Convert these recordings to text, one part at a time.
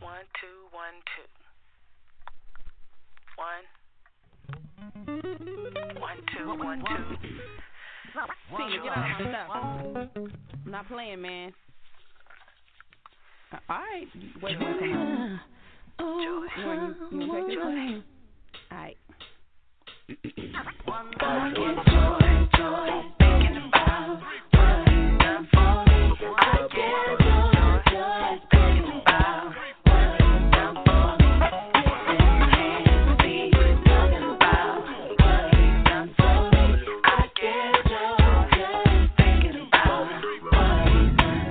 1, 2, 1, 2. 1, 2, 1, 2. See, you don't have stuff. I'm not playing, man. All right. Wait one second. Oh, joy. All right. One more joy. Thinking about what you've done for me. I get joy. Thinking about what you've done for me. Kissing hands with me. Talking about what you've done for me. I get joy. Thinking about what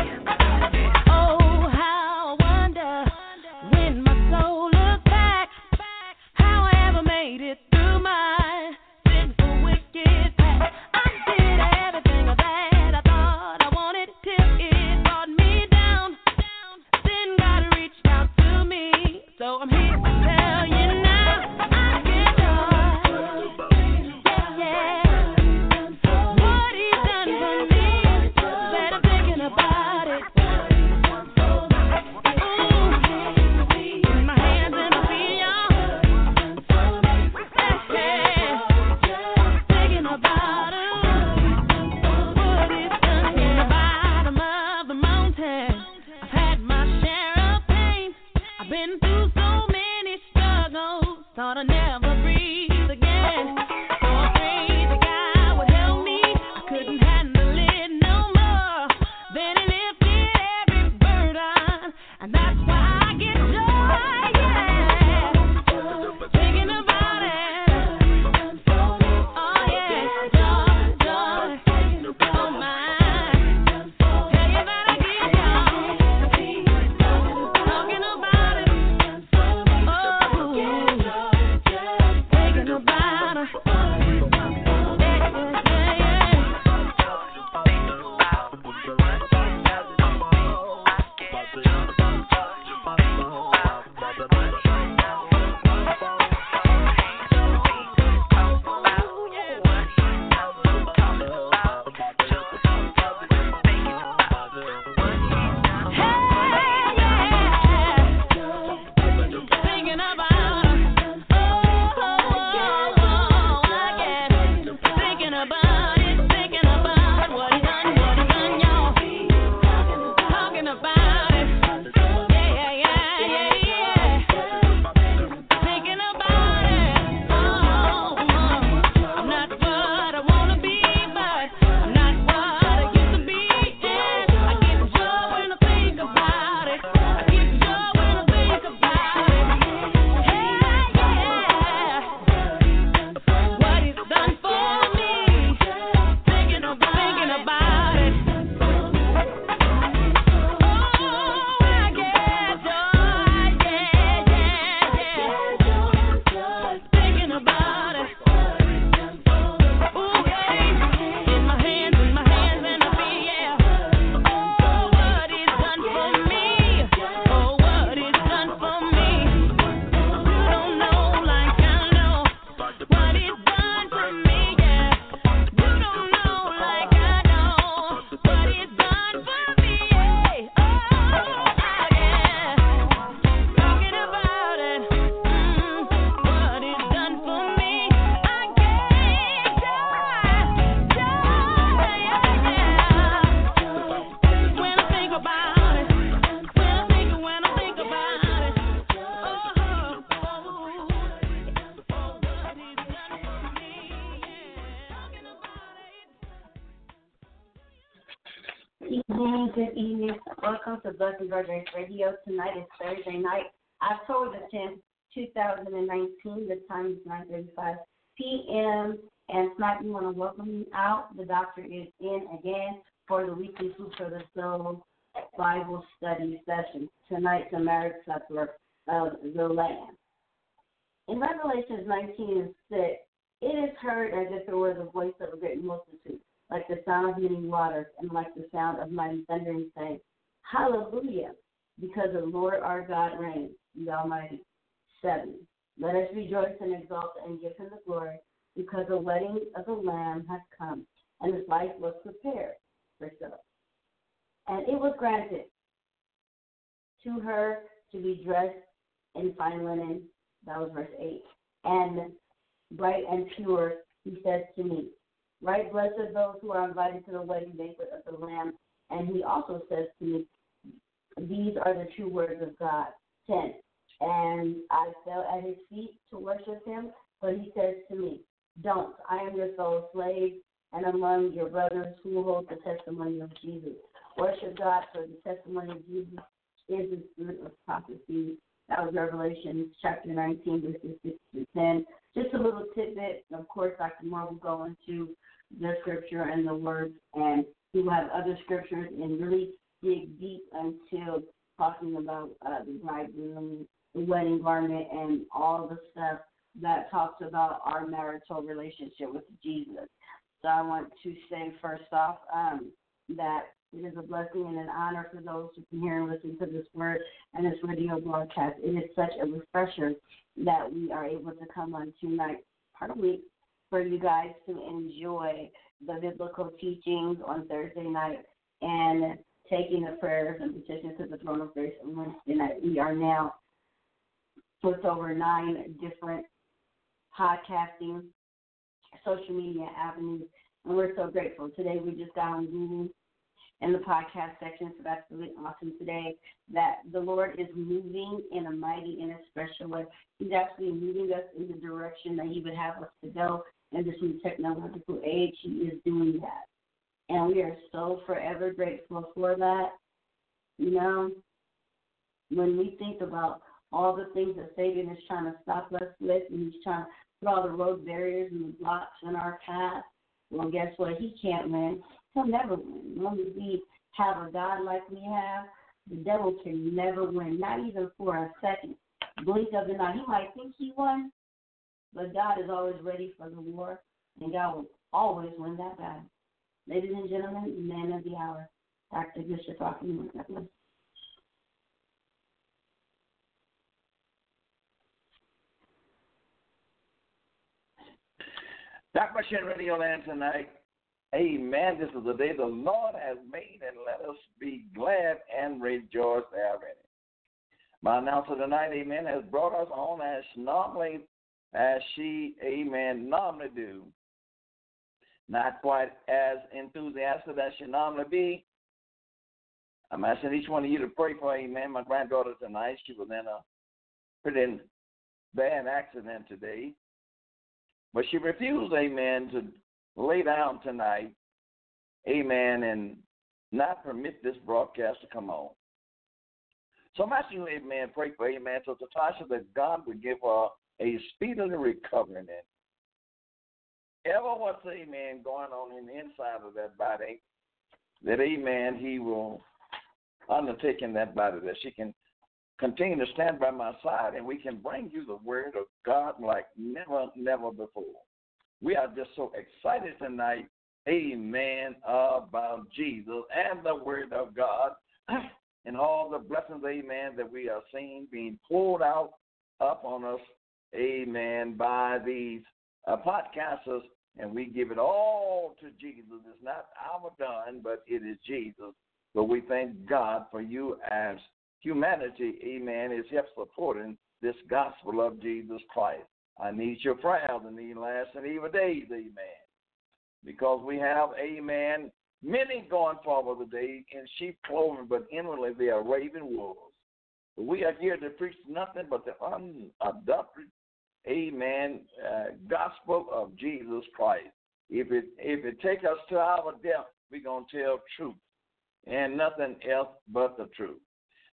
you've done for me. Oh, how I wonder when my soul looks back, how I ever made it. Good evening. Welcome to Bucky Brother's Radio. Tonight is Thursday night, October the 10th, 2019. The time is 9:35 p.m. And tonight we want to welcome you out. The doctor is in again for the weekly food for the soul Bible study session. Tonight's a marriage supper of the Lamb. In Revelation 19:6, it is heard as if it were the voice of a great multitude, like the sound of many waters, and like the sound of mighty thundering, saying, Hallelujah, because the Lord our God reigns, the Almighty. 7. Let us rejoice and exalt and give him the glory, because the wedding of the Lamb has come, and his life was prepared for so. And it was granted to her to be dressed in fine linen, that was verse 8, and bright and pure, he says to me. Right blessed are those who are invited to the wedding banquet of the Lamb. And he also says to me, these are the true words of God. 10. And I fell at his feet to worship him, but he says to me, don't, I am your fellow slave and among your brothers who hold the testimony of Jesus. Worship God, for the testimony of Jesus is the spirit of prophecy. That was Revelation chapter 19, verses 6 to 10. Just a little tidbit. Of course, Dr. Moore will go into the scripture and the words, and he will have other scriptures and really dig deep until talking about the bridegroom, the wedding garment, and all the stuff that talks about our marital relationship with Jesus. So I want to say first off that it is a blessing and an honor for those who can hear and listen to this word and this radio broadcast. It is such a refresher that we are able to come on tonight, part of the week, for you guys to enjoy the biblical teachings on Thursday night and taking the prayers and petitions to the throne of grace on Wednesday night. We are now with over 9 different podcasting, social media avenues, and we're so grateful. Today we just got on Google in the podcast section, so that's really awesome today, that the Lord is moving in a mighty and a special way. He's actually moving us in the direction that he would have us to go in this new technological age. He is doing that. And we are so forever grateful for that. You know, when we think about all the things that Satan is trying to stop us with, and he's trying to put all the road barriers and the blocks in our path, well, guess what? He can't win. He'll never win. When we have a God like we have, the devil can never win, not even for a second. Blink of an eye. He might think he won, but God is always ready for the war, and God will always win that battle. Ladies and gentlemen, man of the hour, Dr. Bishop talking with us. Dr. Shin Radio Land tonight. Amen. This is the day the Lord has made, and let us be glad and rejoice therein. My announcer tonight, amen, has brought us on as she normally do. Not quite as enthusiastic as she normally be. I'm asking each one of you to pray for, amen, my granddaughter tonight. She was in a pretty bad accident today, but she refused, amen, to lay down tonight, amen, and not permit this broadcast to come on. So I'm asking you, amen, pray for, amen, so Tasha, that God would give her a speedily recovering. Ever what's, amen, going on in the inside of that body, that, amen, he will undertake in that body, that she can continue to stand by my side, and we can bring you the word of God like never, never before. We are just so excited tonight, amen, about Jesus and the word of God and all the blessings, amen, that we are seeing being poured out upon us, amen, by these podcasters. And we give it all to Jesus. It's not our done, but it is Jesus. But we thank God for you as humanity, amen, is help supporting this gospel of Jesus Christ. I need your prayers in these last and evil days, amen, because we have, amen, many going forward today in sheep clothing, but inwardly they are raven wolves. We are here to preach nothing but the unadulterated, amen, gospel of Jesus Christ. If it takes us to our death, we're going to tell truth and nothing else but the truth.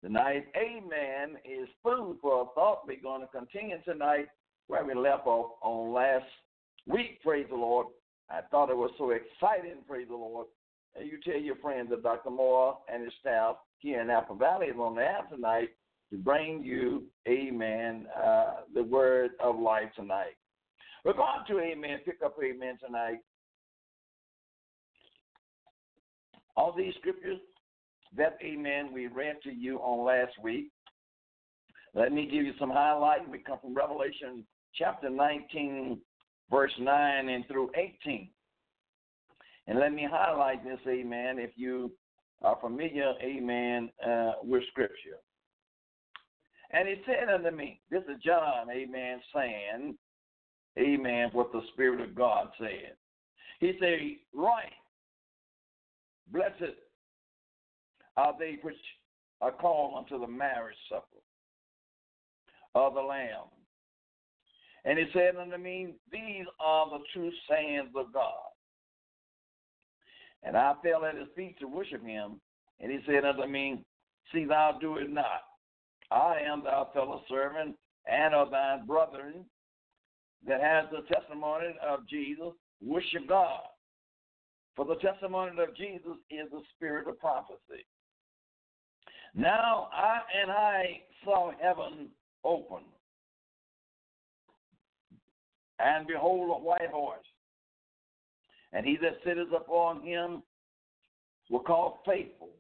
Tonight, amen, is food for thought. We're going to continue tonight where we left off on last week, praise the Lord. I thought it was so exciting, praise the Lord. And you tell your friends that Dr. Moore and his staff here in Apple Valley is on the app tonight to bring you, amen, the word of life tonight. We're going to, amen, pick up, amen, tonight. All these scriptures that, amen, we read to you on last week. Let me give you some highlights. We come from Revelation chapter 19, verse 9 and through 18. And let me highlight this, amen, if you are familiar, amen, with scripture. And he said unto me, this is John, amen, saying, amen, what the Spirit of God said. He said, right, blessed are they which are called unto the marriage supper of the Lamb. And he said unto me, these are the true sayings of God. And I fell at his feet to worship him. And he said unto me, see thou do it not. I am thy fellow servant and of thy brethren that has the testimony of Jesus. Worship God. For the testimony of Jesus is the spirit of prophecy. Now I saw heaven open, and behold, a white horse. And he that sitteth upon him were called faithful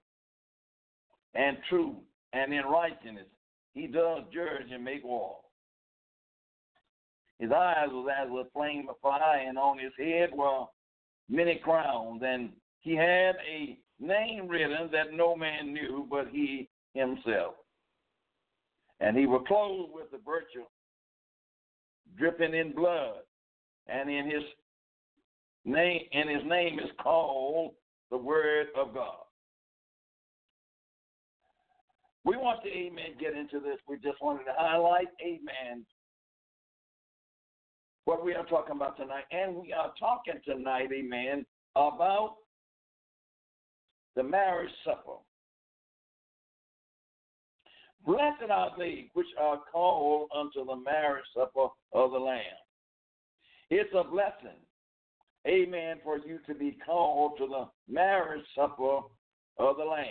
and true, and in righteousness he does judge and make war. His eyes was as a flame of fire, and on his head were many crowns, and he had a name written that no man knew but he himself. And he was clothed with the virtue, dripping in blood, and his name is called the Word of God. We want to, amen, get into this. We just wanted to highlight, amen, what we are talking about tonight. And we are talking tonight, amen, about the marriage supper. Blessed are they which are called unto the marriage supper of the Lamb. It's a blessing, amen, for you to be called to the marriage supper of the Lamb.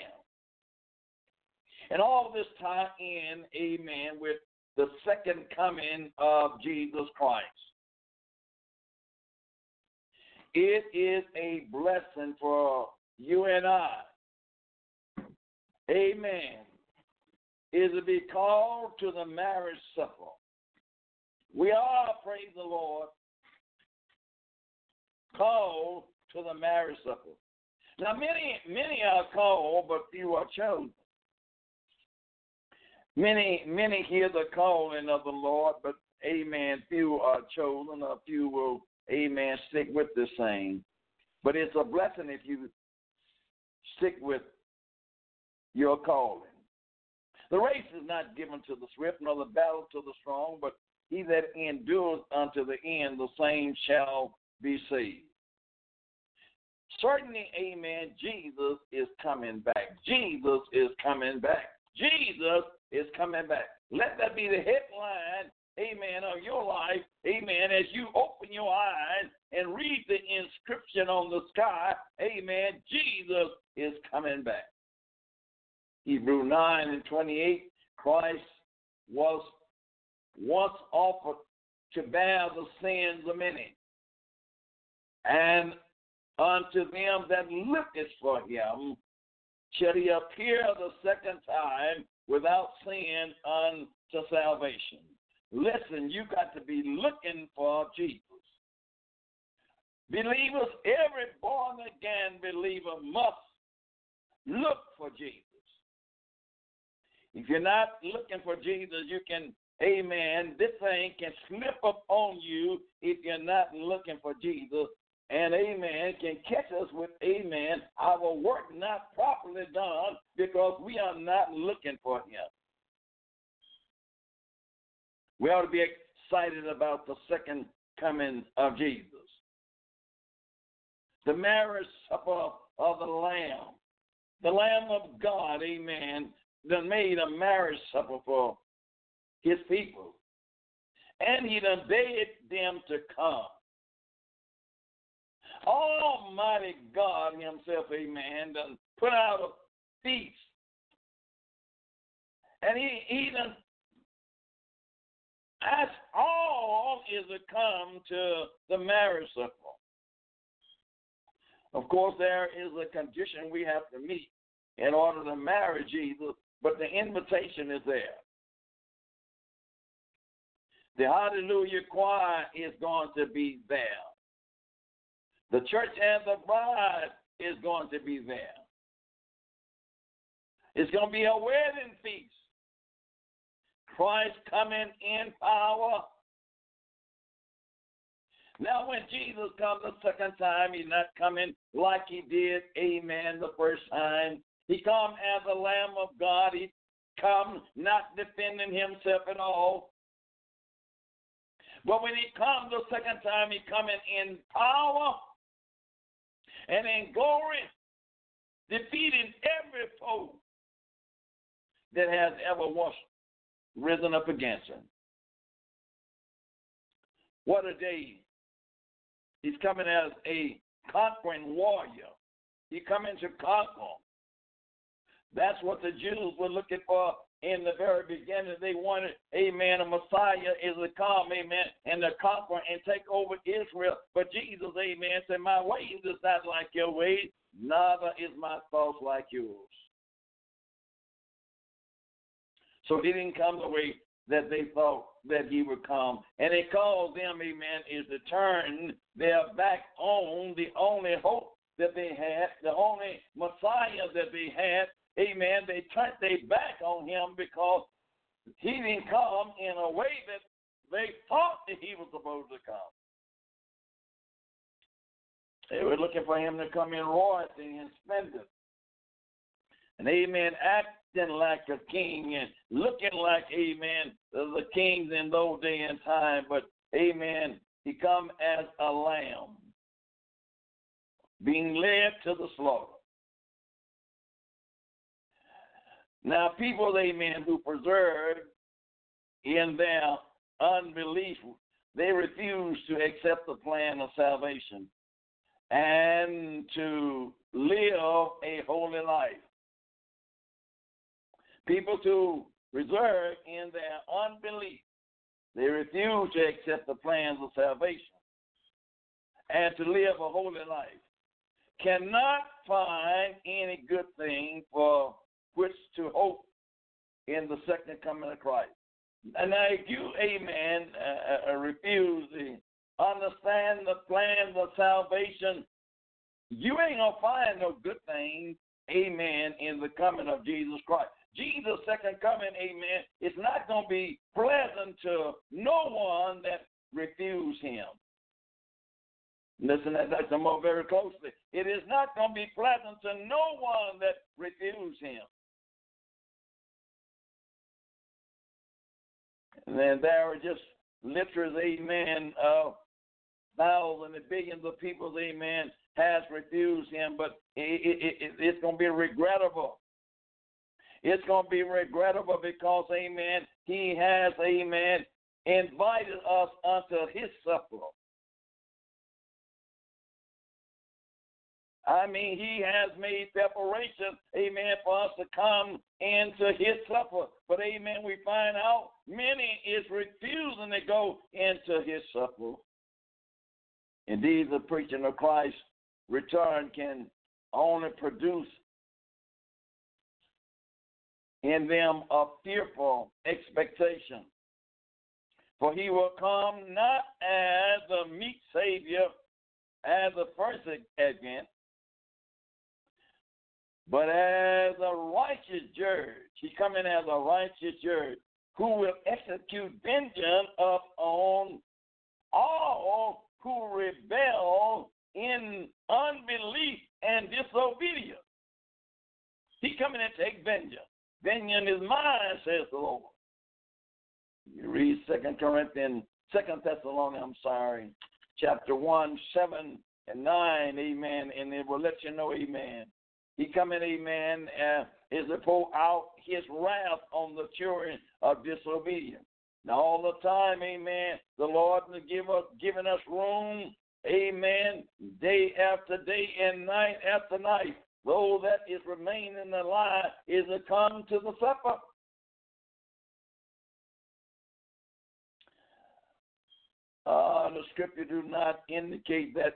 And all this ties in, amen, with the second coming of Jesus Christ. It is a blessing for you and I, amen, is to be called to the marriage supper. We are, praise the Lord, called to the marriage supper. Now, many are called, but few are chosen. Many hear the calling of the Lord, but, amen, few are chosen, or few will, amen, stick with this thing. But it's a blessing if you stick with your calling. The race is not given to the swift, nor the battle to the strong, but he that endures unto the end, the same shall be saved. Certainly, amen, Jesus is coming back. Jesus is coming back. Jesus is coming back. Let that be the headline, amen, of your life, amen, as you open your eyes and read the inscription on the sky, amen, Jesus is coming back. Hebrews 9 and 28, Christ was once offered to bear the sins of many, and unto them that looketh for him shall he appear the second time without sin unto salvation. Listen, you got to be looking for Jesus. Believers, every born-again believer must look for Jesus. If you're not looking for Jesus, you can, amen, this thing can slip up on you if you're not looking for Jesus. And, amen, can catch us with, amen, our work not properly done because we are not looking for him. We ought to be excited about the second coming of Jesus. The marriage supper of the Lamb of God, amen, done made a marriage supper for his people. And he done bade them to come. Almighty God himself, amen, done put out a feast And he even asked all Israel to come to the marriage circle. Of course, there is a condition we have to meet in order to marry Jesus, but the invitation is there. The Hallelujah choir is going to be there. The church and the bride is going to be there. It's going to be a wedding feast. Christ coming in power. Now, when Jesus comes the second time, he's not coming like he did, amen, the first time. He comes as the Lamb of God. He comes not defending himself at all. But when he comes the second time, he's coming in power and in glory, defeating every foe that has ever once risen up against him. What a day. He's coming as a conquering warrior. He's coming to conquer. That's what the Jews were looking for in the very beginning. They wanted, amen, a Messiah is to come, amen, and to conquer and take over Israel. But Jesus, amen, said, my ways is not like your ways, neither is my thoughts like yours. So he didn't come the way that they thought that he would come. And it caused them, amen, is to turn their back on the only hope that they had, the only Messiah that they had. Amen. They turned their back on him because he didn't come in a way that they thought that he was supposed to come. They were looking for him to come in royalty and splendor. And, amen, acting like a king and looking like, amen, the kings in those days and time. But, amen, he come as a lamb being led to the slaughter. Now, people, amen, who preserve in their unbelief, they refuse to accept the plan of salvation and to live a holy life. People who preserve in their unbelief, they refuse to accept the plans of salvation and to live a holy life, cannot find any good thing for which to hope in the second coming of Christ. And now if you, amen, refuse to understand the plans of salvation, you ain't going to find no good thing, amen, in the coming of Jesus Christ. Jesus' second coming, amen, is not going to be pleasant to no one that refuses him. Listen to Dr. Moore very closely. It is not going to be pleasant to no one that refuses him. And then there are just literally, amen, thousands and billions of people, amen, has refused him, but it's going to be regrettable. It's going to be regrettable because, amen, he has, amen, invited us unto his supper. I mean, he has made preparation, amen, for us to come into his supper. But, amen, we find out many is refusing to go into his supper. Indeed, the preaching of Christ's return can only produce in them a fearful expectation. For he will come not as a meek Savior, as a first advent, but as a righteous judge. He's coming as a righteous judge who will execute vengeance upon all who rebel in unbelief and disobedience. He's coming to take vengeance. Vengeance is mine, says the Lord. You read 2 Thessalonians, chapter 1, 7 and 9, amen, and it will let you know, amen. He coming, amen, is to pour out his wrath on the children of disobedience. Now, all the time, amen, the Lord has given us room, amen, day after day and night after night. Those that is remaining alive is to come to the supper. the scripture do not indicate that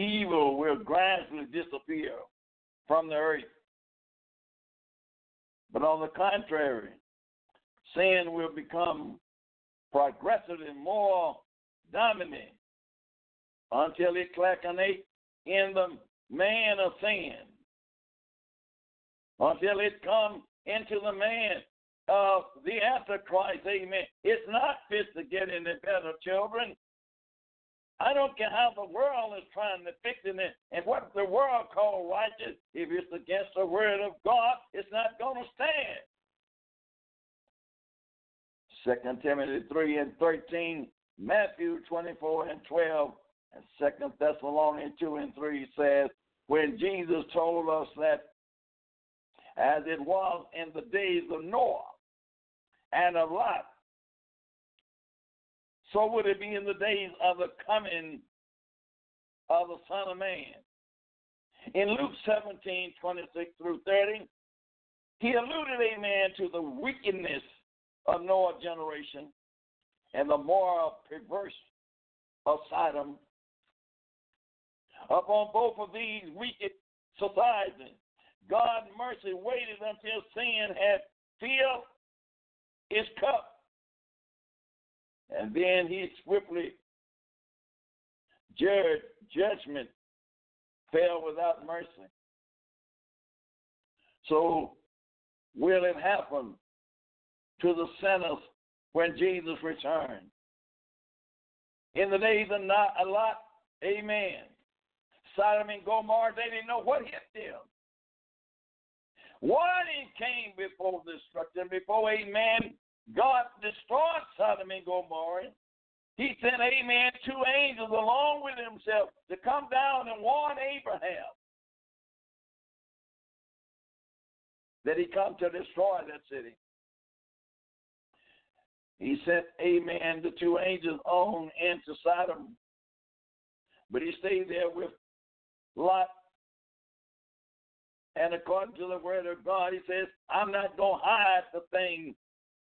evil will gradually disappear from the earth. But on the contrary, sin will become progressively more dominant until it culminates in the man of sin, until it comes into the man of the Antichrist, amen. It's not fit to get any better, children. I don't care how the world is trying to fix it and what the world calls righteous. If it's against the word of God, it's not going to stand. 2 Timothy 3:13, Matthew 24:12, and 2 Thessalonians 2:3 says, when Jesus told us that as it was in the days of Noah and of Lot, so would it be in the days of the coming of the Son of Man. In Luke 17:26-30, he alluded, amen, to the wickedness of Noah's generation and the moral perverse of Sodom. Upon both of these wicked societies, God's mercy waited until sin had filled its cup. And then he swiftly judged. Judgment fell without mercy. So will it happen to the sinners when Jesus returns? In the days of Lot, amen, Sodom and Gomorrah, they didn't know what hit them. Warning came before destruction, before, amen, God destroyed Sodom and Gomorrah. He sent, amen, 2 angels along with himself to come down and warn Abraham that he come to destroy that city. He sent, amen, the 2 angels on into Sodom, but he stayed there with Lot. And according to the word of God, he says, I'm not going to hide the thing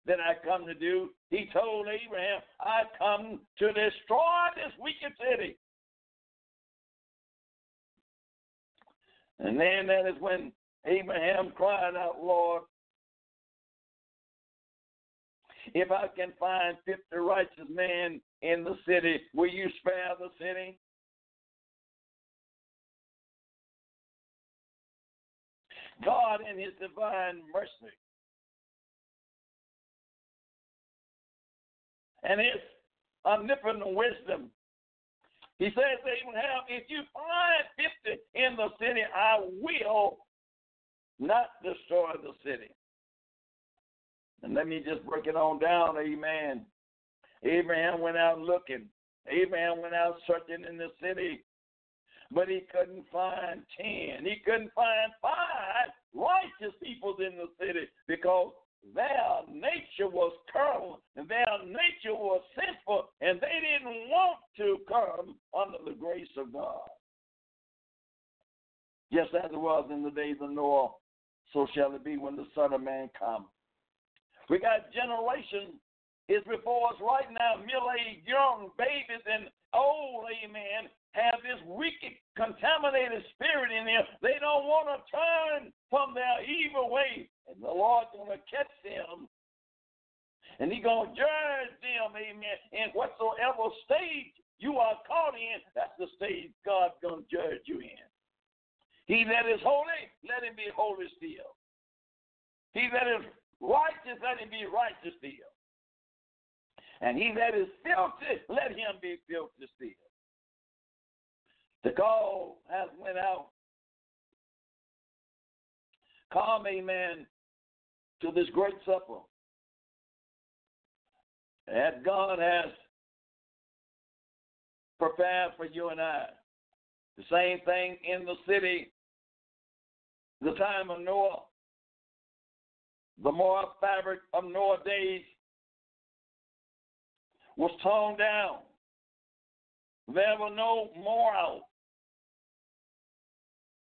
that I come to do. He told Abraham, I come to destroy this wicked city. And then that is when Abraham cried out, Lord, if I can find 50 righteous men in the city, will you spare the city? God in his divine mercy and his omnipotent wisdom, he says to Abraham, if you find 50 in the city, I will not destroy the city. And let me just break it on down, amen. Abraham went out looking. Abraham went out searching in the city, but he couldn't find 10. He couldn't find 5 righteous people in the city because their nature was carnal, and their nature was sinful, and they didn't want to come under the grace of God. Just as it was in the days of Noah, so shall it be when the Son of Man comes. We got generations is before us right now, middle-aged, young, babies, and old, amen, have this wicked, contaminated spirit in them. They don't want to turn from their evil way. And the Lord's going to catch them. And he's going to judge them, amen. And whatsoever stage you are caught in, that's the stage God's going to judge you in. He that is holy, let him be holy still. He that is righteous, let him be righteous still. And he that is filthy, let him be filthy still. The call has went out. Come, amen, to this great supper that God has prepared for you and I. The same thing in the city, the time of Noah, the moral fabric of Noah's days was torn down. There were no moral,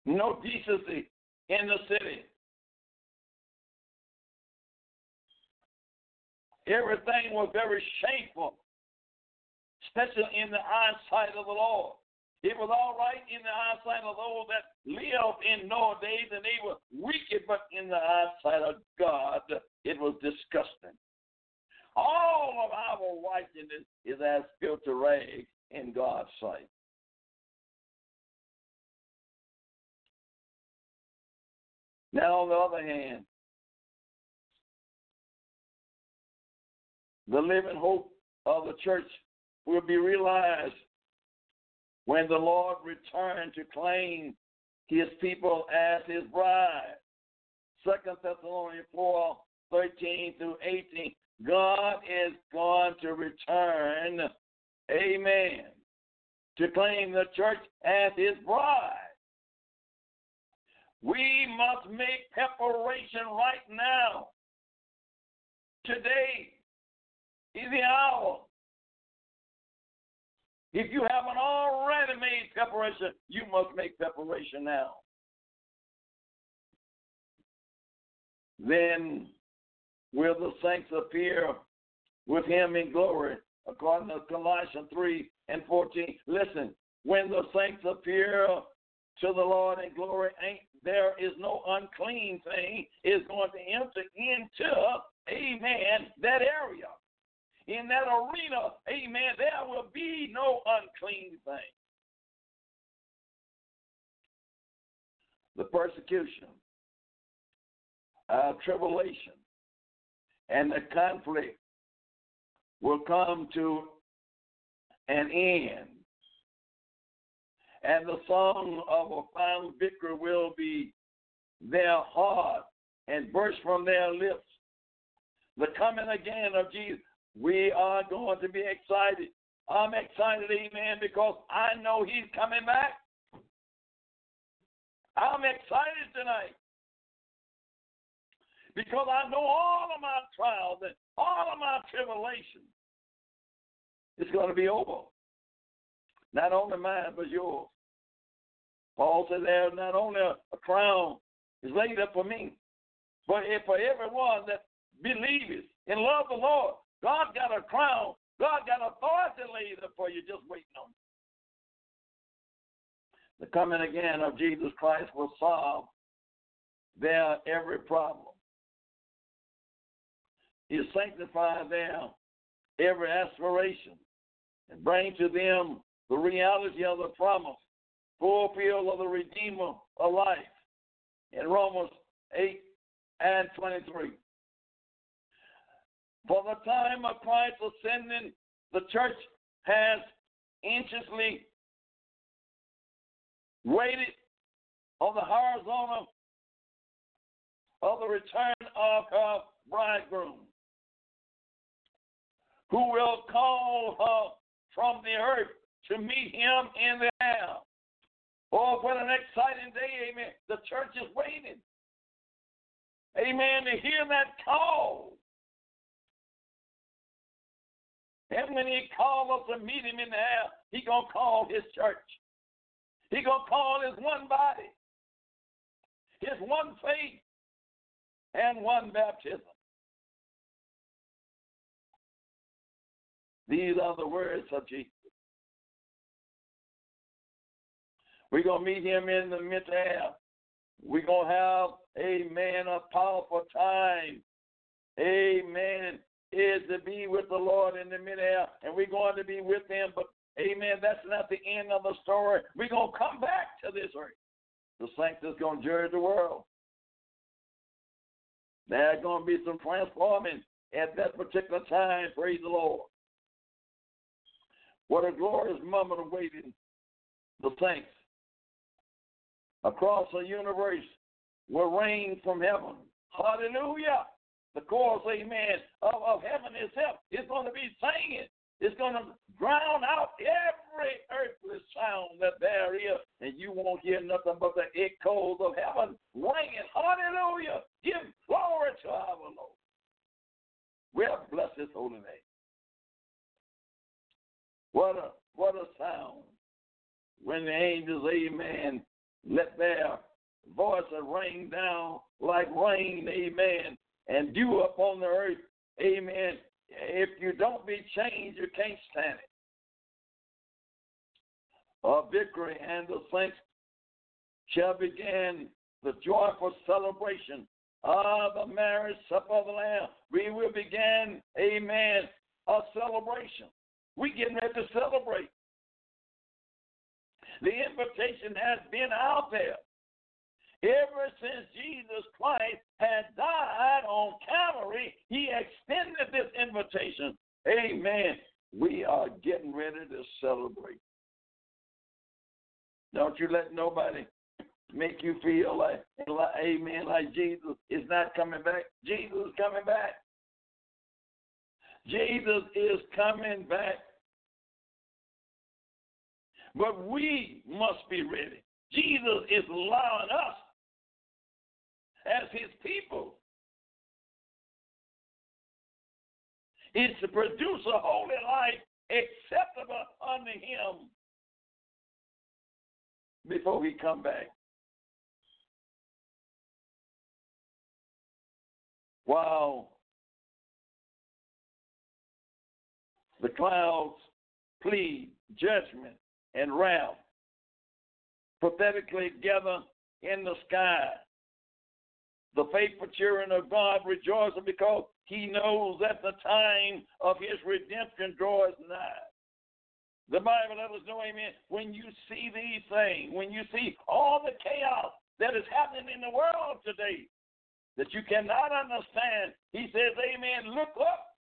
no decency in the city. Everything was very shameful, special in the eyesight of the Lord. It was all right in the eyesight of those that lived in Noah's days, and they were wicked, but in the eyesight of God, it was disgusting. All of our righteousness is as filthy rags in God's sight. Now, on the other hand, the living hope of the church will be realized when the Lord returned to claim his people as his bride. 2 Thessalonians 4:13 through 18. God is going to return, amen, to claim the church as his bride. We must make preparation right now. Today is the hour. If you haven't already made preparation, you must make preparation now. Then will the saints appear with him in glory, according to Colossians 3:14. Listen, when the saints appear to the Lord in glory, there is no unclean thing is going to enter into, amen, that area. In that arena, amen, there will be no unclean thing. The persecution, tribulation, and the conflict will come to an end. And the song of a final victory will be their heart and burst from their lips. The coming again of Jesus. We are going to be excited. I'm excited, amen, because I know he's coming back. I'm excited tonight because I know all of my trials and all of my tribulations is going to be over. Not only mine, but yours. Paul said there is not only a crown is laid up for me, but for everyone that believeth and love the Lord. God got a crown. God got authority laid up for you, just waiting on you. The coming again of Jesus Christ will solve their every problem. He'll sanctify their every aspiration and bring to them the reality of the promise, fulfill of the Redeemer of life in Romans 8:23. For the time of Christ's ascending, the church has anxiously waited on the horizon of the return of her bridegroom, who will call her from the earth to meet him in the air. Oh, what an exciting day, amen. The church is waiting, amen, to hear that call. And when he calls us to meet him in the air, he's going to call his church. He's going to call his one body, his one faith, and one baptism. These are the words of Jesus. We're going to meet him in the mid-air. We're going to have, amen, a powerful time. Amen. Is to be with the Lord in the midair, and we're going to be with him. But, amen, that's not the end of the story. We're going to come back to this earth. The saints is going to judge the world. There's going to be some transforming at that particular time, praise the Lord. What a glorious moment awaiting the saints. Across the universe will rain from heaven. Hallelujah. The chorus, amen, of heaven itself is going to be singing. It's going to drown out every earthly sound that there is, and you won't hear nothing but the echoes of heaven ringing. Hallelujah. Give glory to our Lord. Well, bless his holy name. What a sound when the angels, amen, let their voices ring down like rain, amen, and dew upon the earth, amen. If you don't be changed, you can't stand it. of victory, and the saints shall begin the joyful celebration of the marriage supper of the Lamb. We will begin, amen, a celebration. We're getting ready to celebrate. The invitation has been out there ever since Jesus Christ had died on Calvary. He extended this invitation. Amen. We are getting ready to celebrate. Don't you let nobody make you feel like amen, like Jesus is not coming back. Jesus is coming back. Jesus is coming back. But we must be ready. Jesus is allowing us as his people. It's to produce a holy life acceptable unto him before he come back. While the clouds plead judgment and wrath prophetically gather in the sky, the faithful children of God rejoicing because he knows that the time of his redemption draweth nigh. The Bible let us know, amen, when you see these things, when you see all the chaos that is happening in the world today that you cannot understand, he says, amen, look up.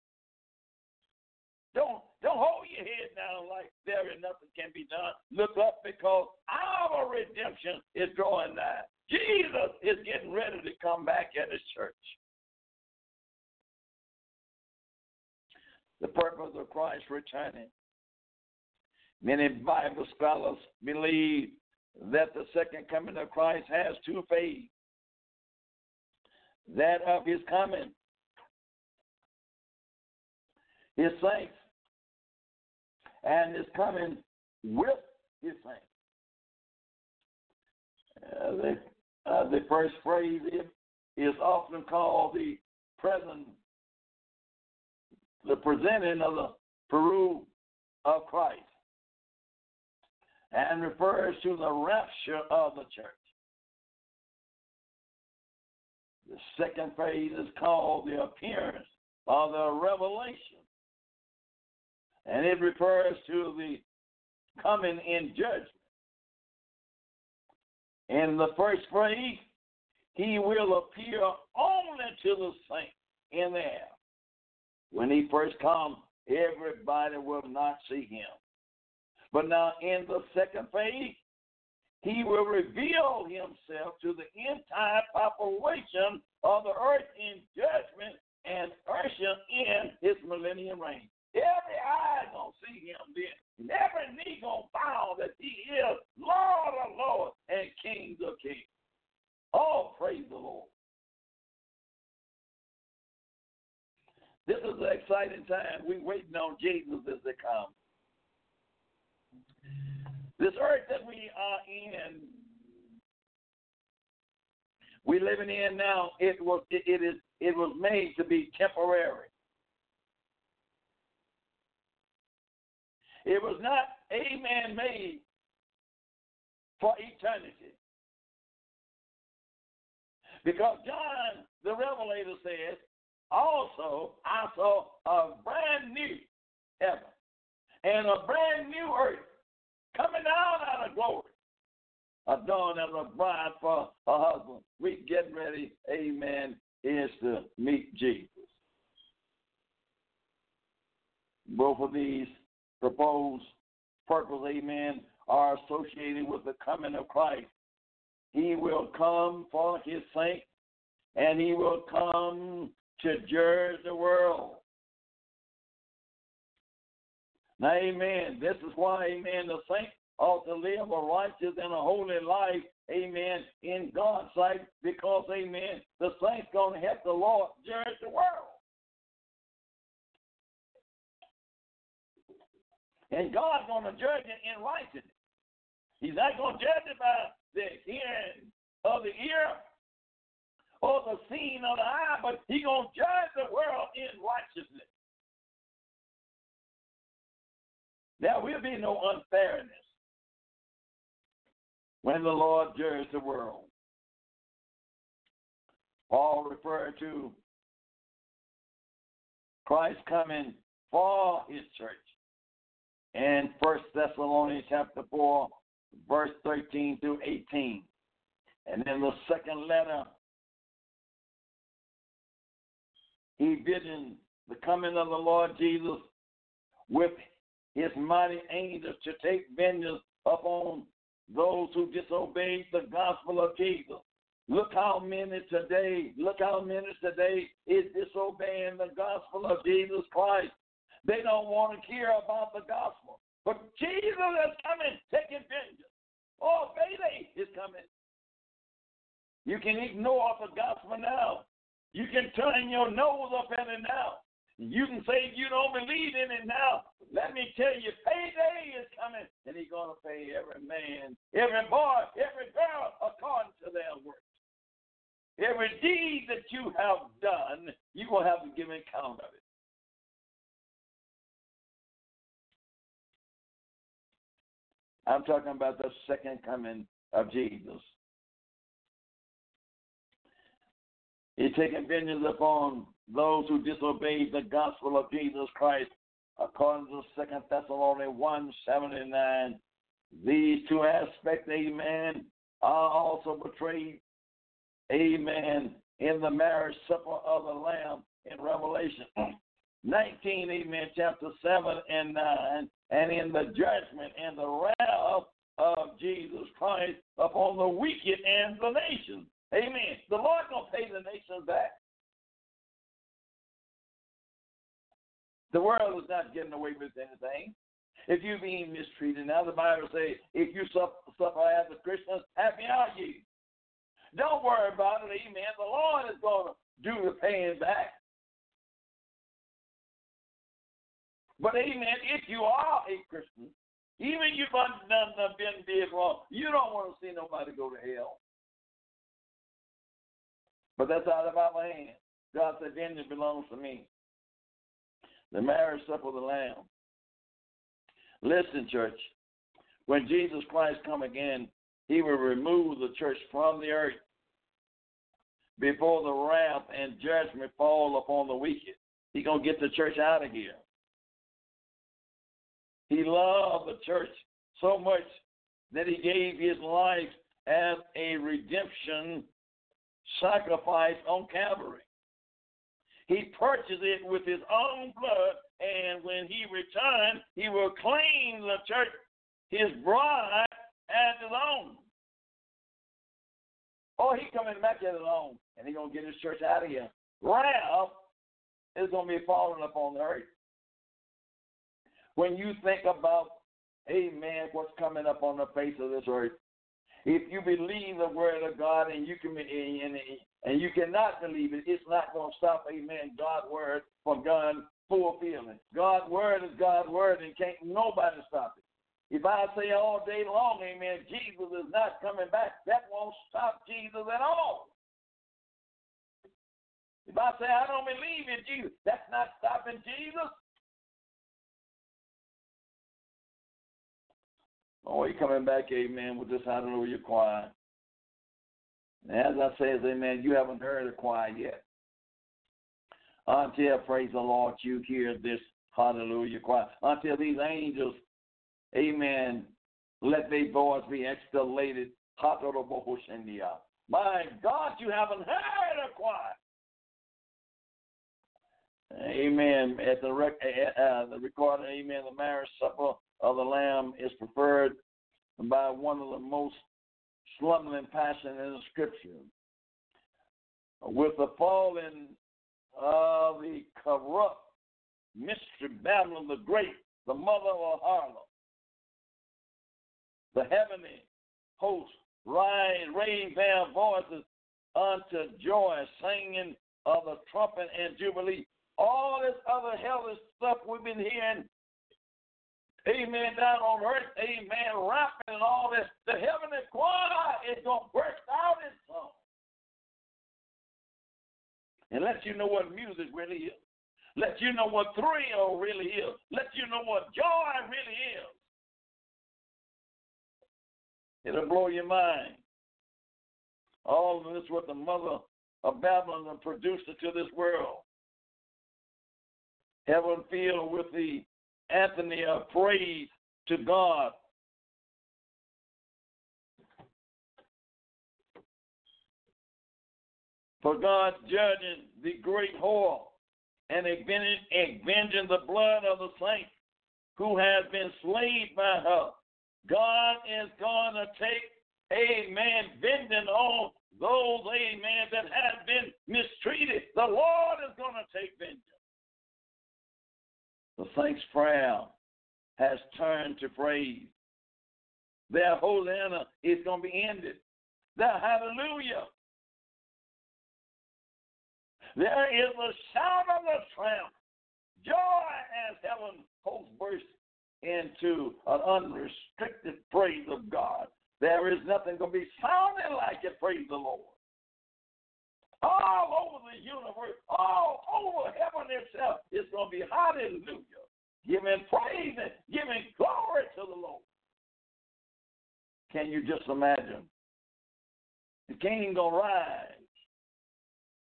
Don't hold your head down like there is nothing can be done. Look up because our redemption is drawing nigh. Jesus is getting ready to come back at his church. The purpose of Christ returning. Many Bible scholars believe that the second coming of Christ has two phases. That of his coming, his saints, and his coming with his saints. The first phrase is often called the presenting of the parousia of Christ, and refers to the rapture of the church. The second phase is called the appearance or the revelation, and it refers to the coming in judgment. In the first phrase, he will appear only to the saints in the air. When he first comes, everybody will not see him. But now in the second phase, he will reveal himself to the entire population of the earth in judgment and usher in his millennium reign. Every eye is going to see him then, and every knee going to bow that he is Lord of lords and King of kings. Oh, praise the Lord. This is an exciting time. We're waiting on Jesus as they come. This earth that we are in, we're living in now, it was made to be temporary. It was not, amen, made for eternity. Because John the Revelator says, also I saw a brand new heaven and a brand new earth coming out of glory, adorned as a bride for a husband. We're getting ready, amen, is to meet Jesus. Both of these proposed purposes, amen, are associated with the coming of Christ. He will come for his saints, and he will come to judge the world. Now, amen, this is why, amen, the saints ought to live a righteous and a holy life, amen, in God's sight, because, amen, the saints going to help the Lord judge the world. And God's going to judge it in righteousness. He's not going to judge it by the hearing of the ear or the seeing of the eye, but he's going to judge the world in righteousness. There will be no unfairness. when the Lord judges the world. Paul referred to Christ coming for his church in 1 Thessalonians chapter 4, verse 13 through 18. And in the second letter, he visioned the coming of the Lord Jesus with his mighty angels to take vengeance upon those who disobeyed the gospel of Jesus. Look how many today is disobeying the gospel of Jesus Christ. They don't want to hear about the gospel. But Jesus is coming, taking vengeance. Oh, baby is coming. You can ignore the gospel now. You can turn your nose up at it now. You can say you don't believe in it now. Let me tell you, payday is coming, and he's going to pay every man, every boy, every girl according to their works. Every deed that you have done, you're going to have to give an account of it. I'm talking about the second coming of Jesus. He's taking vengeance upon those who disobeyed the gospel of Jesus Christ. According to 2 Thessalonians 1:7-9, these two aspects, amen, are also portrayed, amen, in the marriage supper of the Lamb in Revelation 19, amen, chapter 7 and 9, and in the judgment and the wrath of Jesus Christ upon the wicked and the nations. Amen. The Lord going to pay the nations back. The world is not getting away with anything. If you're being mistreated, now the Bible says, if you suffer as a Christian, happy are you. Don't worry about it, amen. The Lord is going to do the paying back. But, amen, if you are a Christian, even if you've been did wrong, you don't want to see nobody go to hell. But that's out of our hand. God said, vengeance belongs to me. The marriage supper of the Lamb. Listen, church. When Jesus Christ comes again, he will remove the church from the earth before the wrath and judgment fall upon the wicked. He's going to get the church out of here. He loved the church so much that he gave his life as a redemption sacrifice on Calvary. He purchased it with his own blood, and when he returns, he will claim the church, his bride, as his own. Oh, he's coming back as his own, and he's going to get his church out of here. Wrath is going to be falling upon the earth. When you think about, amen, what's coming up on the face of this earth, if you believe the word of God and you cannot believe it, it's not going to stop, amen, God's word from God fulfilling. God's word is God's word, and can't nobody stop it. If I say all day long, amen, Jesus is not coming back, that won't stop Jesus at all. If I say I don't believe in Jesus, that's not stopping Jesus. Oh, he's coming back, amen, with this Hallelujah choir. And as I say, amen, you haven't heard a choir yet. Until, praise the Lord, you hear this Hallelujah choir. Until these angels, amen, let their voice be exhalated. My God, you haven't heard a choir. Amen. At the recording, amen, the marriage supper of the Lamb is preferred by one of the most slumbering passion in the Scripture. With the falling of the corrupt mystery Babylon the Great, the mother of harlot, the heavenly hosts raise their voices unto joy, singing of the trumpet and jubilee. All this other hellish stuff we've been hearing, amen, down on earth, amen, rapping and all this, the heavenly choir is going to burst out in song. And let you know what music really is. Let you know what thrill really is. Let you know what joy really is. It'll blow your mind. All of this what the mother of Babylon produced into this world. Heaven filled with the anthem of praise to God. For God judges the great whore and avenging the blood of the saints who has been slain by her. God is going to take, amen, vengeance on those, amen, that have been mistreated. The Lord is going to take vengeance. The saints' prayer has turned to praise. Their hosanna is going to be ended. Their hallelujah. There is a shout of the triumph, joy as heaven hosts burst into an unrestricted praise of God. There is nothing going to be sounding like it, praise the Lord. All over the universe, all over heaven itself, it's going to be hallelujah, giving praise and giving glory to the Lord. Can you just imagine? The king going to rise.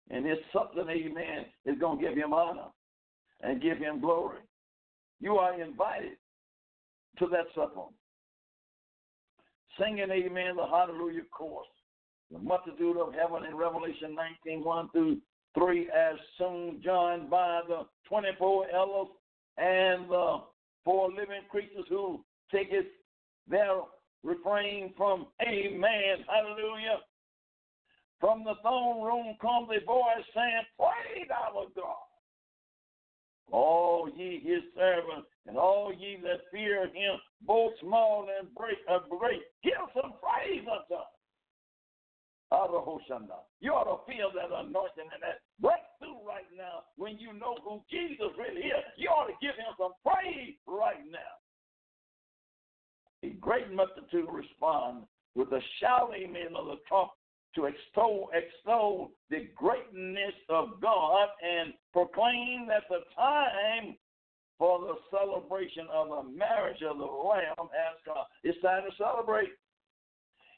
And it's something, amen, is going to give him honor and give him glory. You are invited to that supper. Singing, amen, the hallelujah chorus. The multitude of heaven in Revelation 19:1-3, as soon joined by the 24 elders and the four living creatures who taketh their refrain from, amen, hallelujah. From the throne room comes a voice saying, praise our God, all ye his servants, and all ye that fear him, both small and great, give some praise unto us. You ought to feel that anointing and that breakthrough right now. When you know who Jesus really is, you ought to give him some praise right now. A great multitude respond with a shouting, amen, of the trumpet, to extol the greatness of God and proclaim that the time for the celebration of the marriage of the Lamb has come. It's time to celebrate.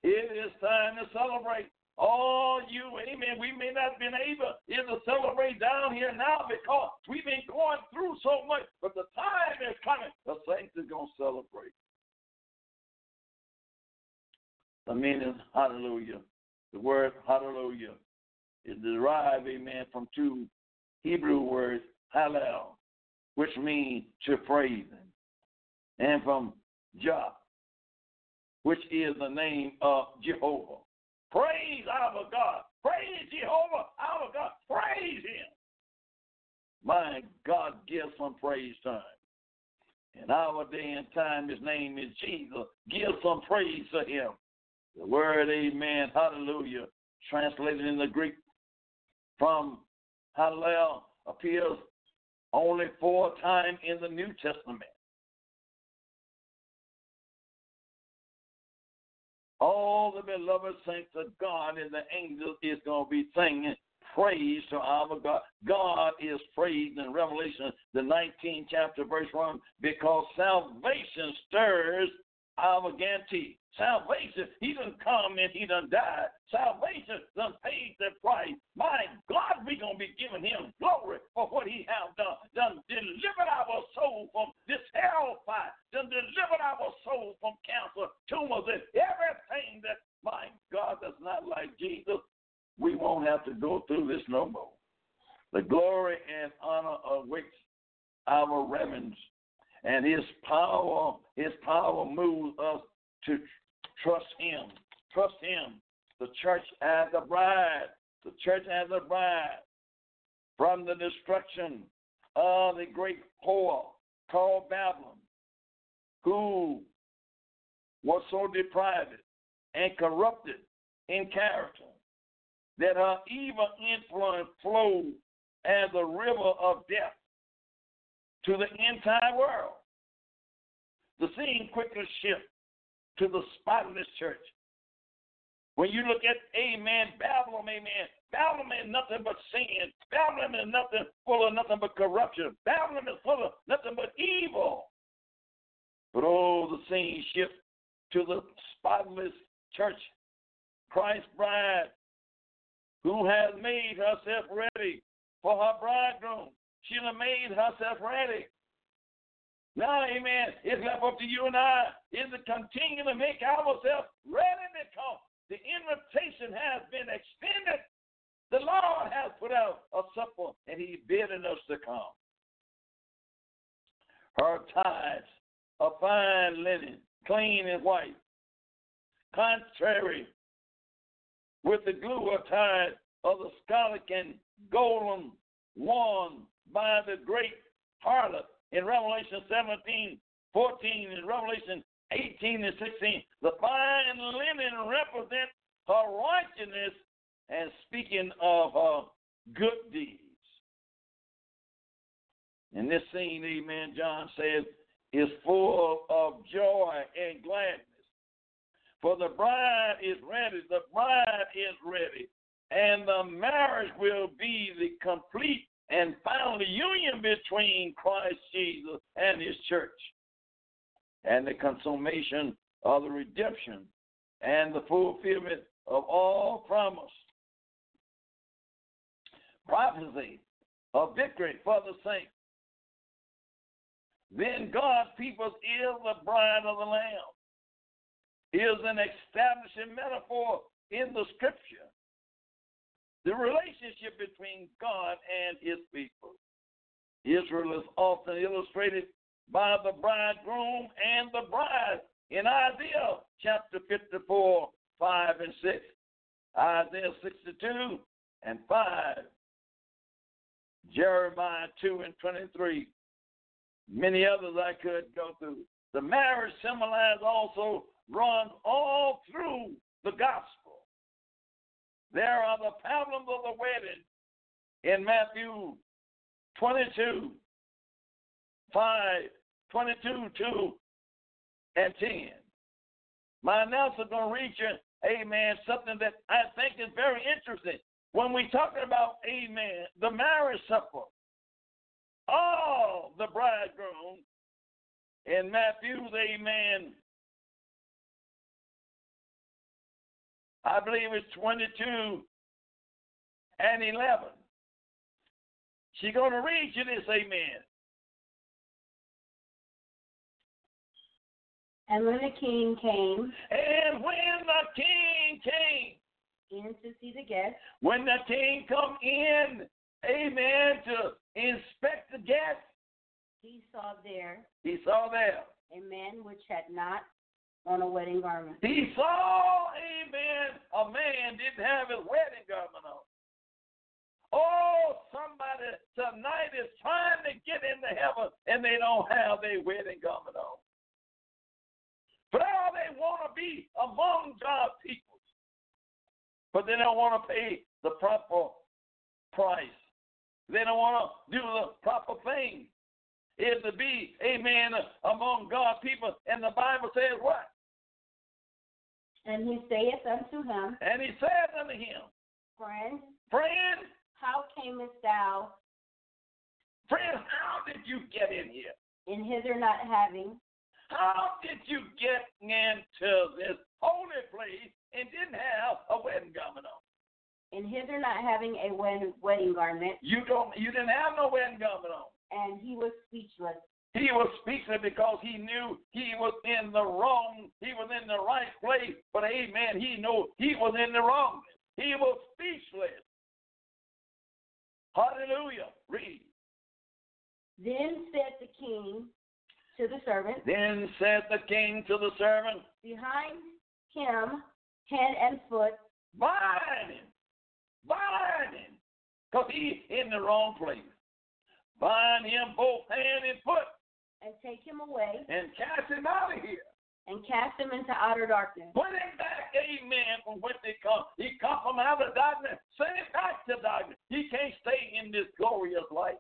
It is time to celebrate. All you, amen, we may not have been able to celebrate down here now because we've been going through so much, but the time is coming. The saints are going to celebrate. The meaning, hallelujah. The word hallelujah is derived, amen, from two Hebrew words, hallel, which means to praise him, and from Jah, which is the name of Jehovah. Praise our God. Praise Jehovah, our God. Praise him. My God gives some praise time. In our day and time, his name is Jesus. Give some praise to him. The word, amen, hallelujah, translated in the Greek from hallel, appears only 4 times in the New Testament. All the beloved saints of God and the angels is going to be singing praise to our God. God is praised in Revelation, the 19th chapter, verse 1, because salvation stirs our guarantee. Salvation, he done come and he done died. Salvation done paid the price. My God, we're going to be giving him glory for what he has done. Done delivered our soul from this hellfire. Done delivered our soul from cancer, tumors, and everything that, my God, that's not like Jesus. We won't have to go through this no more. The glory and honor awaits our reverence, and his power moves us to trust him, the church as a bride, from the destruction of the great whore called Babylon, who was so depraved and corrupted in character that her evil influence flowed as a river of death to the entire world. The scene quickly shifts to the spotless church. When you look at, amen, Babylon is nothing but sin. Babylon is nothing full of nothing but corruption. Babylon is full of nothing but evil. But, oh, the scene shifts to the spotless church, Christ's bride, who has made herself ready for her bridegroom. She has made herself ready. Now, amen, it's left up to you and I is to continue to make ourselves ready because the invitation has been extended. The Lord has put out a supper, and he's bidding us to come. Her tithes of fine linen, clean and white, contrary with the glue tithe of the scarlet and golden worn by the great harlot. In Revelation 17, 14, and Revelation 18 and 16, the fine linen represents her righteousness and speaking of her good deeds. And this scene, amen, John says, is full of joy and gladness. For the bride is ready, the bride is ready, and the marriage will be the complete and final union between Christ Jesus and his church, and the consummation of the redemption and the fulfillment of all promise. Prophecy of victory for the saints. Then God's people is the bride of the Lamb, is an establishing metaphor in the Scripture, the relationship between God and his people. Israel is often illustrated by the bridegroom and the bride in Isaiah chapter 54, 5 and 6, Isaiah 62 and 5, Jeremiah 2 and 23. Many others I could go through. The marriage symbolized also runs all through the gospel. There are the problems of the wedding in Matthew 22, 5, 22, 2, and 10. My announcer going to read you, amen, something that I think is very interesting. When we talking about, amen, the marriage supper, all the bridegroom in Matthew's, amen, I believe it's 22 and 11. She's going to read you this, amen. And when the king came in to see the guests. When the king come in, amen, to inspect the guests. He saw there. A man which had not on a wedding garment. He saw, amen, a man didn't have his wedding garment on. Oh, somebody tonight is trying to get into heaven and they don't have their wedding garment on. But all they want to be among God's people. But they don't want to pay the proper price. They don't want to do the proper thing. Is to be, amen, among God's people. And the Bible says what? And he saith unto him, Friend, how camest thou? Friend, how did you get in here? And hither not having. How did you get into this holy place and didn't have a wedding garment on? And hither not having a wedding garment. You didn't have no wedding garment on. And he was speechless. He was speechless because he knew he was in the wrong. He was in the right place. But, amen, he knew he was in the wrong. He was speechless. Hallelujah. Read. Then said the king to the servant. Behind him, hand and foot. Bind him. Because he's in the wrong place. Bind him both hand and foot. And take him away. And cast him out of here. And cast him into outer darkness. Put him back, amen, from whence they come. He come from outer darkness. Send him back to darkness. He can't stay in this glorious life.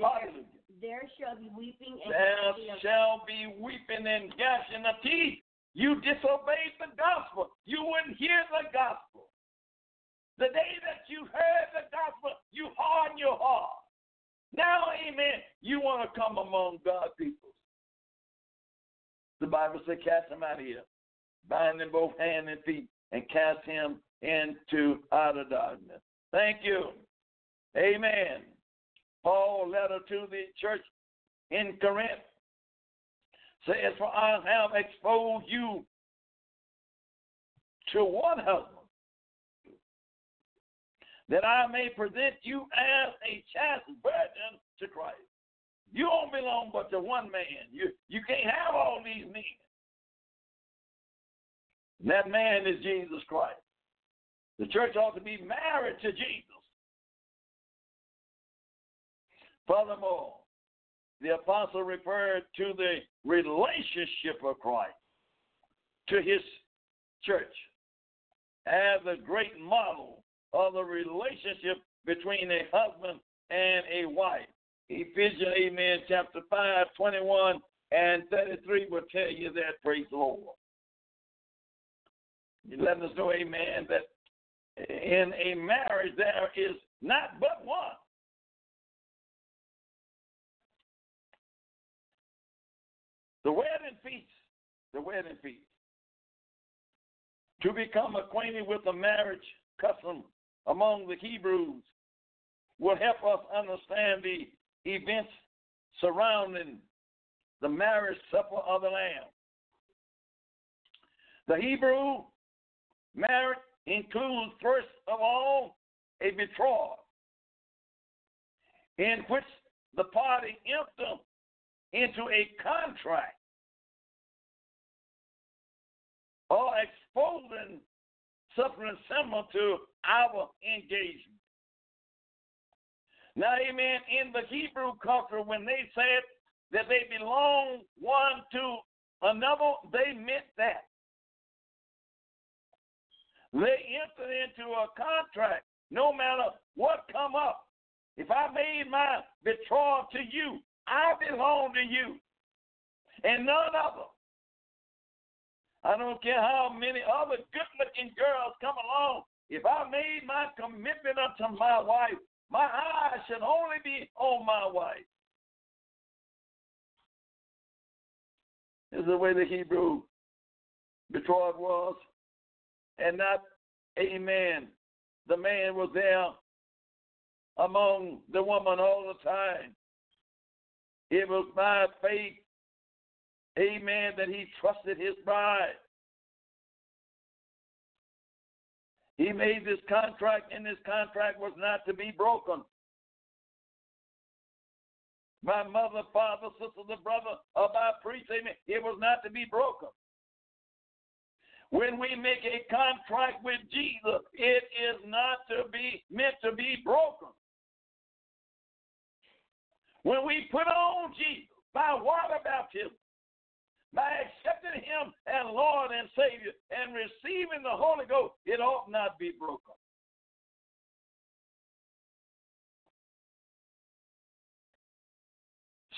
Hallelujah. There shall be weeping and gnashing of teeth. You disobeyed the gospel. You wouldn't hear the gospel. The day that you heard the gospel, you hardened your heart. Now, amen, you want to come among God's people. The Bible says, cast them out of here. binding both hand and feet, and cast him into outer darkness. Thank you. Amen. Paul's letter to the church in Corinth says, for I have exposed you to one husband, that I may present you as a chaste virgin to Christ. You don't belong but to one man. You can't have all these men. And that man is Jesus Christ. The church ought to be married to Jesus. Furthermore, the apostle referred to the relationship of Christ to his church as a great model of the relationship between a husband and a wife. Ephesians, amen, chapter 5, 21 and 33 will tell you that, praise the Lord. You're letting us know, amen, that in a marriage there is not but one. The wedding feast. To become acquainted with the marriage custom among the Hebrews will help us understand the events surrounding the marriage supper of the Lamb. The Hebrew marriage includes, first of all, a betrothal, in which the party enters into a contract or exposing something similar to our engagement. Now, amen, in the Hebrew culture, when they said that they belong one to another, they meant that. They entered into a contract, no matter what come up. If I made my betrothed to you, I belong to you and none other. I don't care how many other good-looking girls come along. If I made my commitment unto my wife, my eyes should only be on my wife. This is the way the Hebrew betrothed was, and not, amen, the man was there among the woman all the time. It was by faith, amen, that he trusted his bride. He made this contract, and this contract was not to be broken. My mother, father, sister, the brother, or by priest, amen, it was not to be broken. When we make a contract with Jesus, it is not to be meant to be broken. When we put on Jesus by water baptism, by accepting him as Lord and Savior and receiving the Holy Ghost, it ought not be broken.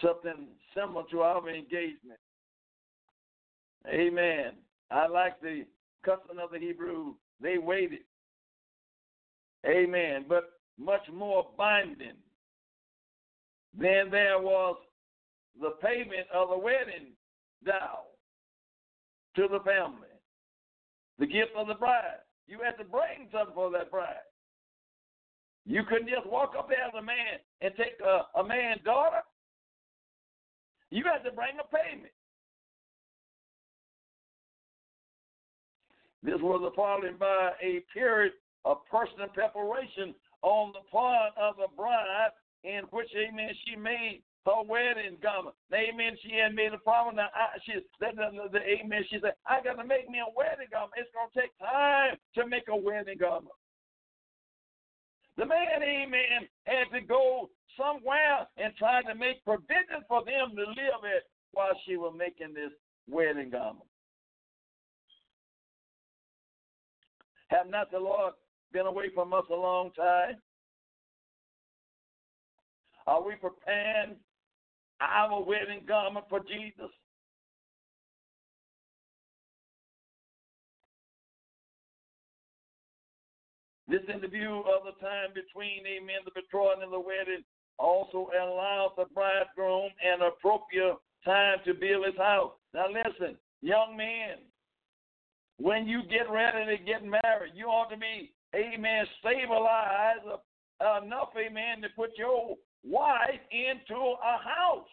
Something similar to our engagement. Amen. I like the custom of the Hebrews. They waited. Amen. But much more binding. Then there was the payment of the wedding down to the family, the gift of the bride. You had to bring something for that bride. You couldn't just walk up there as a man and take a man's daughter. You had to bring a payment. This was followed by a period of personal preparation on the part of the bride, in which, amen, she made her wedding garment. Amen, she had made a problem. Now, amen, she said, I got to make me a wedding garment. It's going to take time to make a wedding garment. The man, amen, had to go somewhere and try to make provision for them to live at while she was making this wedding garment. Have not the Lord been away from us a long time? Are we preparing our wedding garment for Jesus? This interview of the time between, amen, the betrothal and the wedding also allows the bridegroom an appropriate time to build his house. Now listen, young men, when you get ready to get married, you ought to be, amen, stabilized enough, amen, to put your wife into a house.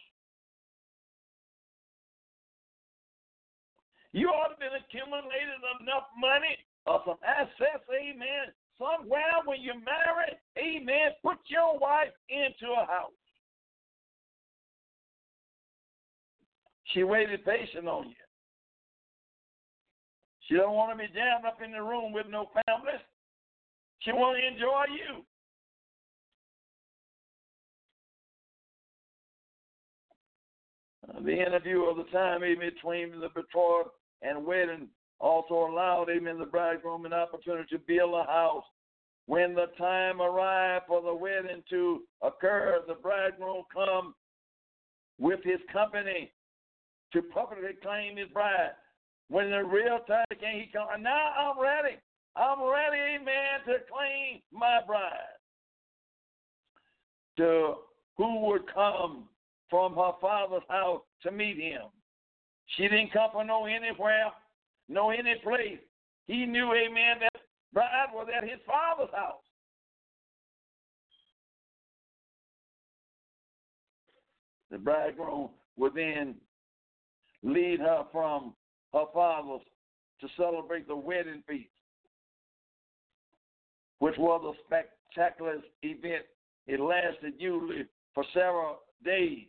You ought to have been accumulated enough money or some assets, amen, somewhere when you marry, amen, put your wife into a house. She waited patient on you. She don't want to be jammed up in the room with no family. She want to enjoy you. The interview of the time, amen, between the betrothed and wedding also allowed, amen, the bridegroom an opportunity to build a house. When the time arrived for the wedding to occur, the bridegroom come with his company to publicly claim his bride. When the real time came, he come, now I'm ready. I'm ready, amen, to claim my bride. To who would come from her father's house to meet him. She didn't come from no anywhere, no any place. He knew, amen, that bride was at his father's house. The bridegroom would then lead her from her father's to celebrate the wedding feast, which was a spectacular event. It lasted usually for several days.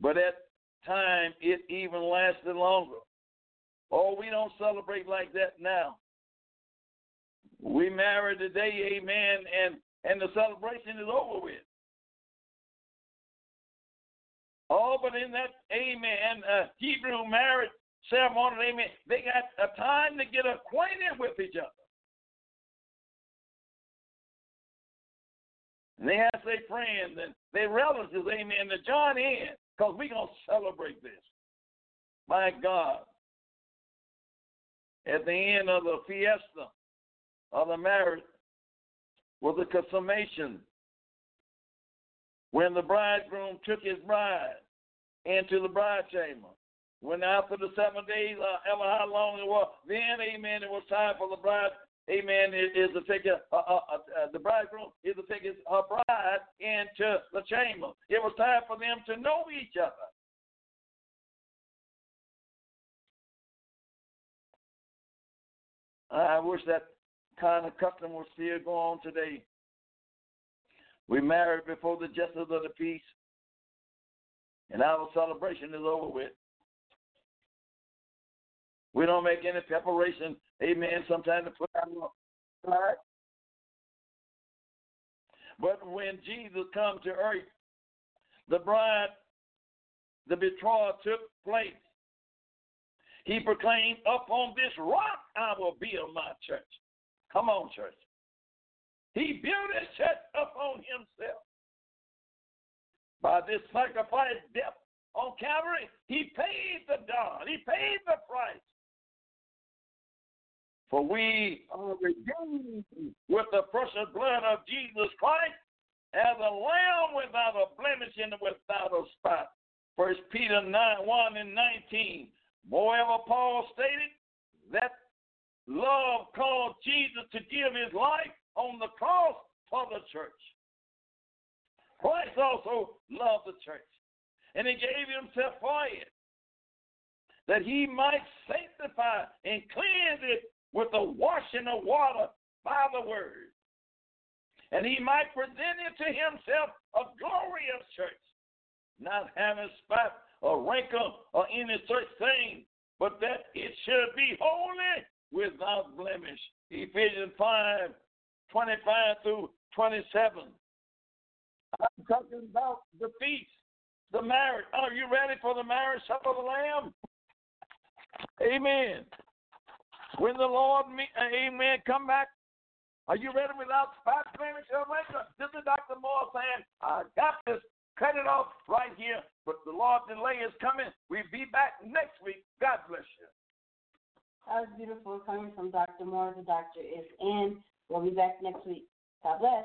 But at time, it even lasted longer. Oh, we don't celebrate like that now. We marry today, amen, and the celebration is over with. Oh, but in that, amen, Hebrew marriage ceremony, amen, they got a time to get acquainted with each other. And they have their friends and their relatives, amen, to join in, because we're going to celebrate this. My God. At the end of the fiesta of the marriage was the consummation, when the bridegroom took his bride into the bride chamber. When after the 7 days, ever how long it was, then, amen, it was time for the bride, amen, is to take the bridegroom is to take her bride into the chamber. It was time for them to know each other. I wish that kind of custom was still going on today. We married before the justice of the peace, and our celebration is over with. We don't make any preparation, amen, sometimes to put out right. But when Jesus comes to earth, the bride, the betrothed took place. He proclaimed, upon this rock I will build my church. Come on, church. He built his church upon himself. By this sacrifice, death on Calvary, he paid the down. He paid the price. For we are redeemed with the precious blood of Jesus Christ as a lamb without a blemish and without a spot. 1 Peter 1:19. Moreover, Paul stated that love caused Jesus to give his life on the cross for the church. Christ also loved the church, and he gave himself for it, that he might sanctify and cleanse it with the washing of water by the word, and he might present it to himself a glorious church, not having spot or wrinkle or any such thing, but that it should be holy without blemish. Ephesians 5:25-27. I'm talking about the feast, the marriage. Are you ready for the marriage supper of the Lamb? Amen. When the Lord, amen, come back, are you ready without spot, blemish, or wrinkle? This is Dr. Moore saying, I got this. Cut it off right here. But the Lord's delay is coming. We'll be back next week. God bless you. That was beautiful, coming from Dr. Moore. The doctor is in. We'll be back next week. God bless.